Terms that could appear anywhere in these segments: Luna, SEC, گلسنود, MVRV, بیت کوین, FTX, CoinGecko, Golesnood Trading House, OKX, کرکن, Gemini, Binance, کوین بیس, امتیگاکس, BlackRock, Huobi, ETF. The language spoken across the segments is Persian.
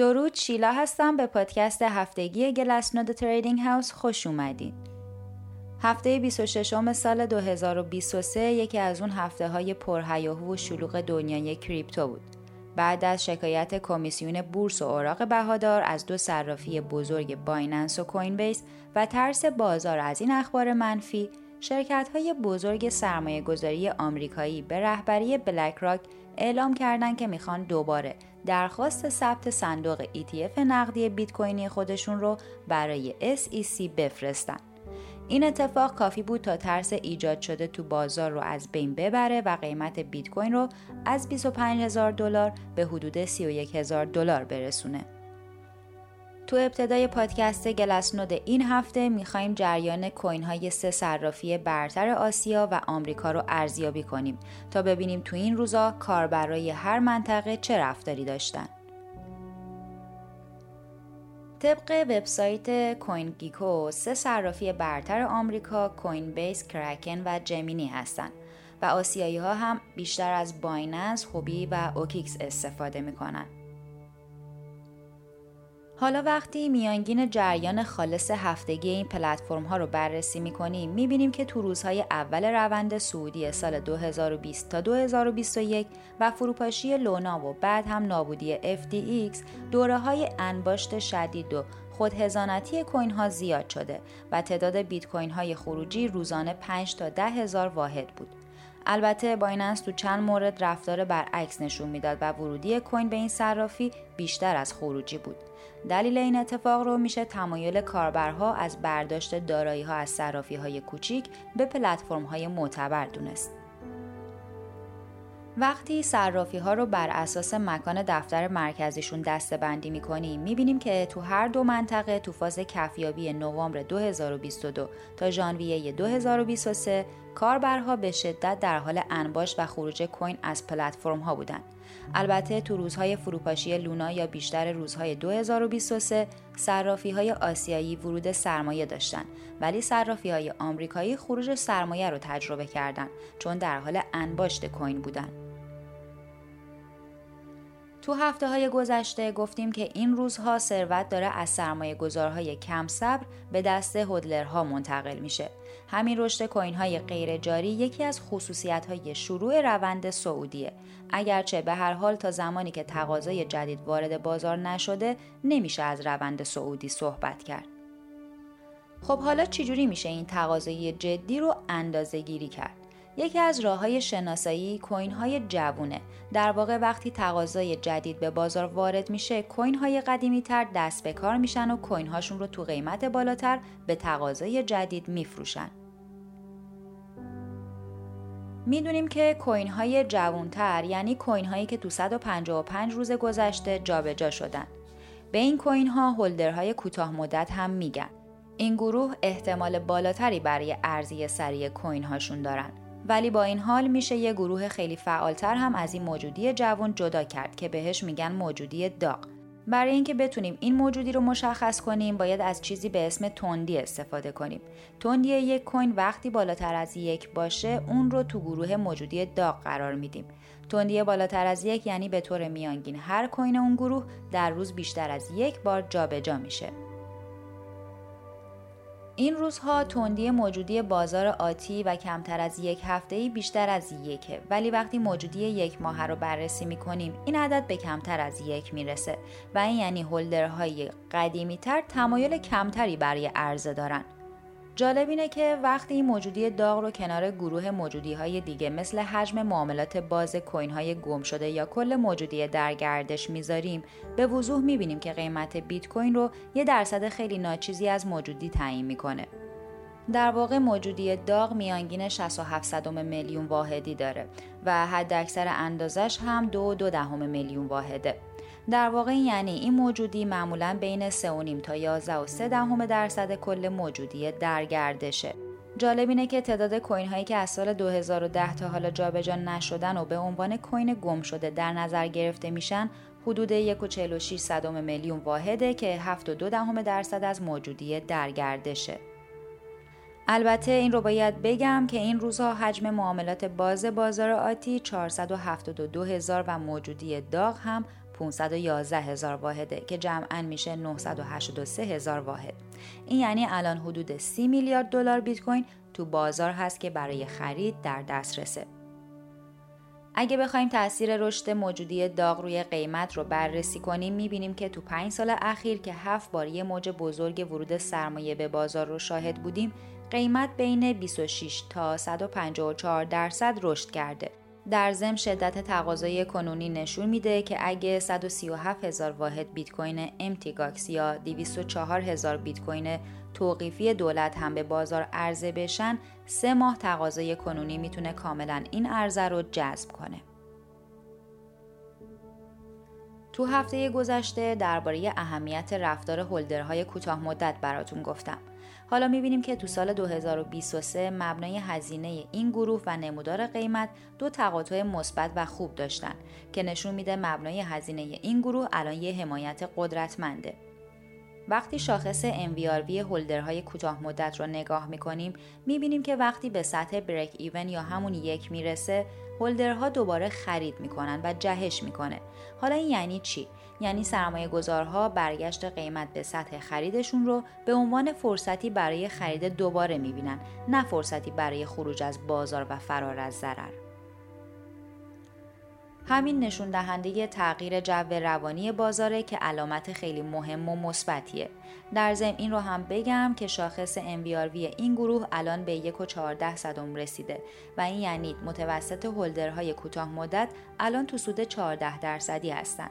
درود، شیلا هستم. به پادکست هفتگی گلسنود تریدینگ هاوس خوش اومدین. هفته 26 سال 2023 یکی از اون هفته‌های پرهیاهو و شلوغ دنیای کریپتو بود. بعد از شکایت کمیسیون بورس و اوراق بهادار از دو صرافی بزرگ بایننس و کوین بیس و ترس بازار از این اخبار منفی، شرکت‌های بزرگ سرمایه‌گذاری آمریکایی به رهبری بلک راک اعلام کردند که میخوان دوباره درخواست ثبت صندوق ETF نقدی بیت کوینی خودشون رو برای SEC بفرستن. این اتفاق کافی بود تا ترس ایجاد شده تو بازار رو از بین ببره و قیمت بیت کوین رو از $25,000 به حدود $31,000 برسونه. تو ابتدای پادکست گلسنود این هفته میخوایم جریان کوین های 3 صرافی برتر آسیا و آمریکا رو ارزیابی کنیم تا ببینیم تو این روزا کار برای هر منطقه چه رفتاری داشتن. طبق وبسایت CoinGecko 3 صرافی برتر آمریکا کوین بیس، کرکن و جمینی هستن و آسیایی ها هم بیشتر از بایننس، هوبی و OKX استفاده میکنن. حالا وقتی میانگین جریان خالص هفتگی این پلتفرم ها رو بررسی میکنیم، میبینیم که تو روزهای اول روند صعودی سال 2020 تا 2021 و فروپاشی لونا و بعد هم نابودی FTX، دوره های انباشت شدید و خودهزانتی کوین ها زیاد شده و تعداد بیت کوین های خروجی روزانه 5 تا 10,000 واحد بود. البته بایننس تو چند مورد رفتار برعکس نشون میداد و ورودی کوین به این صرافی بیشتر از خروجی بود. دلیل این اتفاق رو میشه تمایل کاربرها از برداشت دارایی ها از صرافی های کوچیک به پلتفرم های معتبر دونست. وقتی صرافی ها رو بر اساس مکان دفتر مرکزیشون دسته‌بندی می‌کنیم، می‌بینیم که تو هر دو منطقه تو فاز کفیابی نوامبر 2022 تا ژانویه 2023 کاربرها به شدت در حال انباشت و خروج کوین از پلتفرم ها بودند. البته تو روزهای فروپاشی لونا یا بیشتر روزهای 2023 صرافی های آسیایی ورود سرمایه داشتن، ولی صرافی های آمریکایی خروج سرمایه رو تجربه کردن چون در حال انباشت کوین بودن. تو هفته های گذشته گفتیم که این روزها ثروت داره از سرمایه گذارهای کم صبر به دست هدلرها منتقل میشه. همین رشد کوین های غیر جاری یکی از خصوصیت های شروع روند صعودیه. اگرچه به هر حال تا زمانی که تقاضای جدید وارد بازار نشده نمیشه از روند صعودی صحبت کرد. خب حالا چجوری میشه این تقاضای جدی رو اندازه گیری کرد؟ یکی از راه‌های شناسایی کوین‌های جوونه. در واقع وقتی تقاضای جدید به بازار وارد میشه، کوین‌های قدیمی‌تر دست به کار میشن و کوین‌هاشون رو تو قیمت بالاتر به تقاضای جدید میفروشن. میدونیم که کوین‌های جوان‌تر یعنی کوین‌هایی که تو 155 روز گذشته جابجا شدن. به این کوین‌ها هولدرهای کوتاه مدت هم میگن. این گروه احتمال بالاتری برای ارزی سریع کوین‌هاشون دارن. ولی با این حال میشه یه گروه خیلی فعالتر هم از این موجودی جوان جدا کرد که بهش میگن موجودی داغ. برای اینکه بتونیم این موجودی رو مشخص کنیم باید از چیزی به اسم تندی استفاده کنیم. تندی یک کوین وقتی بالاتر از 1 باشه اون رو تو گروه موجودی داغ قرار میدیم. تندی بالاتر از 1 یعنی به طور میانگین هر کوین اون گروه در روز بیشتر از 1 بار جابجا میشه. این روزها تندی موجودی بازار آتی و کمتر از 1 هفته‌ای بیشتر از 1، ولی وقتی موجودی 1 ماهه رو بررسی می‌کنیم این عدد به کمتر از 1 میرسه و این یعنی هولدرهای قدیمی‌تر تمایل کمتری برای عرضه دارن. جالب اینه که وقتی این موجودی داغ رو کنار گروه موجودی‌های دیگه مثل حجم معاملات باز کوین‌های گم شده یا کل موجودی در گردش می‌ذاریم، به وضوح می‌بینیم که قیمت بیت کوین رو یه درصد خیلی ناچیزی از موجودی تعیین می‌کنه. در واقع موجودی داغ میانگین 0.67 میلیون واحدی داره و حداکثر اندازش هم 2.2 میلیون واحده. در واقع یعنی این موجودی معمولاً بین 3.5 تا 11.3% کل موجودی در گردشه. جالب اینه که تعداد کوین هایی که از سال 2010 تا حالا جابجا نشدن و به عنوان کوین گم شده در نظر گرفته میشن حدود 1.46 میلیون واحده که 7.2% از موجودی در گردشه. البته این رو باید بگم که این روزها حجم معاملات باز بازار آتی 472,000 و موجودی داغ هم 511,000 واحده که جمعاً میشه 983,000 واحد. این یعنی الان حدود 30 میلیارد دلار بیت کوین تو بازار هست که برای خرید در دسترسه. اگه بخوایم تأثیر رشد موجودی داغ روی قیمت رو بررسی کنیم، میبینیم که تو 5 سال اخیر که 7 بار یه موج بزرگ ورود سرمایه به بازار رو شاهد بودیم، قیمت بین 26 تا 154% رشد کرده. در ضمن شدت تقاضای کنونی نشون میده که اگه 137,000 واحد بیت کوین امتیگاکس یا 204,000 بیت کوین توقیفی دولت هم به بازار عرضه بشن، 3 ماه تقاضای کنونی میتونه کاملا این عرضه رو جذب کنه. تو هفته گذشته درباره اهمیت رفتار هولدرهای کوتاه مدت براتون گفتم. حالا می‌بینیم که تو سال 2023 مبنای هزینه این گروه و نمودار قیمت 2 تقاطع مثبت و خوب داشتن که نشون میده مبنای هزینه این گروه الان یه حمایت قدرتمنده. وقتی شاخص MVRV هولدرهای کوتاه مدت رو نگاه می‌کنیم، می‌بینیم که وقتی به سطح بریک ایون یا همون 1 میرسه، هولدرها دوباره خرید می‌کنن و جهش می‌کنه. حالا این یعنی چی؟ یعنی سرمایه‌گذارها برگشت قیمت به سطح خریدشون رو به عنوان فرصتی برای خرید دوباره می‌بینن، نه فرصتی برای خروج از بازار و فرار از ضرر. همین نشون دهنده تغییر جو روانی بازاره که علامت خیلی مهم و مثبتیه. در ضمن این رو هم بگم که شاخص MVRV این گروه الان به 1.14 رسیده و این یعنی متوسط هولدرهای کوتاه مدت الان تو سود 14% هستن.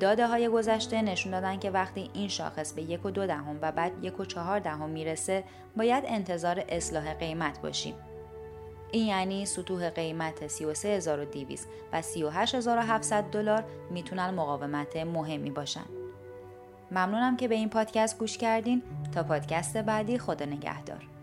داده های گذشته نشون دادن که وقتی این شاخص به 1.2 و بعد 1.4 میرسه، باید انتظار اصلاح قیمت باشیم. این یعنی سطوح قیمت 33,200 و 38,700 دلار میتونن مقاومت مهمی باشن. ممنونم که به این پادکست گوش کردین. تا پادکست بعدی، خدا نگهدار.